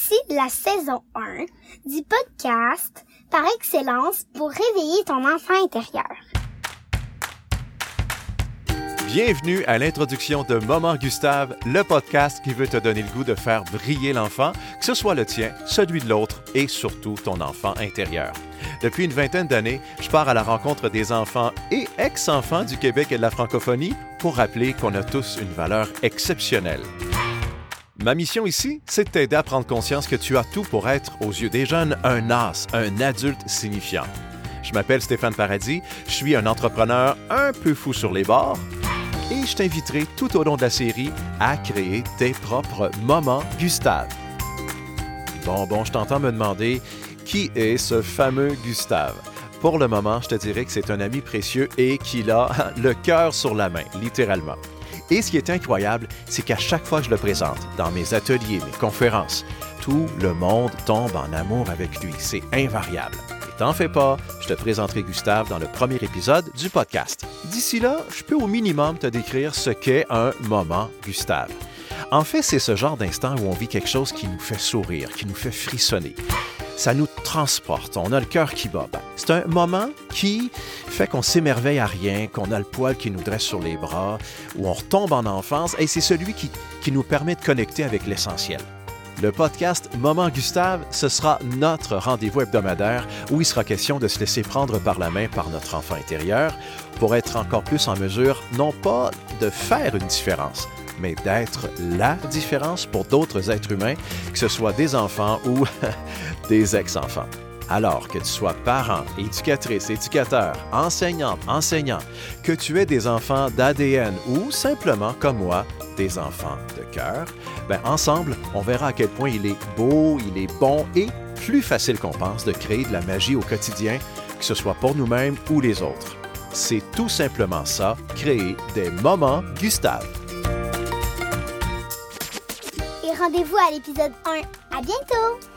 Voici la saison 1 du podcast par excellence pour réveiller ton enfant intérieur. Bienvenue à l'introduction de Moment Gustave, le podcast qui veut te donner le goût de faire briller l'enfant, que ce soit le tien, celui de l'autre et surtout ton enfant intérieur. Depuis une vingtaine d'années, je pars à la rencontre des enfants et ex-enfants du Québec et de la francophonie pour rappeler qu'on a tous une valeur exceptionnelle. Ma mission ici, c'est de t'aider à prendre conscience que tu as tout pour être, aux yeux des jeunes, un as, un adulte signifiant. Je m'appelle Stéphane Paradis, je suis un entrepreneur un peu fou sur les bords. Et je t'inviterai tout au long de la série à créer tes propres moments Gustave. Bon, je t'entends me demander qui est ce fameux Gustave. Pour le moment, je te dirais que c'est un ami précieux et qu'il a le cœur sur la main, littéralement. Et ce qui est incroyable, c'est qu'à chaque fois que je le présente, dans mes ateliers, mes conférences, tout le monde tombe en amour avec lui. C'est invariable. T'en fais pas, je te présenterai Gustave dans le premier épisode du podcast. D'ici là, je peux au minimum te décrire ce qu'est un moment Gustave. En fait, c'est ce genre d'instant où on vit quelque chose qui nous fait sourire, qui nous fait frissonner. Ça nous transporte, on a le cœur qui bat. C'est un moment qui fait qu'on s'émerveille à rien, qu'on a le poil qui nous dresse sur les bras, où on retombe en enfance, et c'est celui qui nous permet de connecter avec l'essentiel. Le podcast Moment Gustave, ce sera notre rendez-vous hebdomadaire où il sera question de se laisser prendre par la main par notre enfant intérieur pour être encore plus en mesure, non pas de faire une différence, mais d'être la différence pour d'autres êtres humains, que ce soit des enfants ou des ex-enfants. Alors que tu sois parent, éducatrice, éducateur, enseignante, enseignant, que tu aies des enfants d'ADN ou simplement, comme moi, des enfants de cœur, ensemble, on verra à quel point il est beau, il est bon et plus facile qu'on pense de créer de la magie au quotidien, que ce soit pour nous-mêmes ou les autres. C'est tout simplement ça, créer des moments Gustave. Et rendez-vous à l'épisode 1. À bientôt!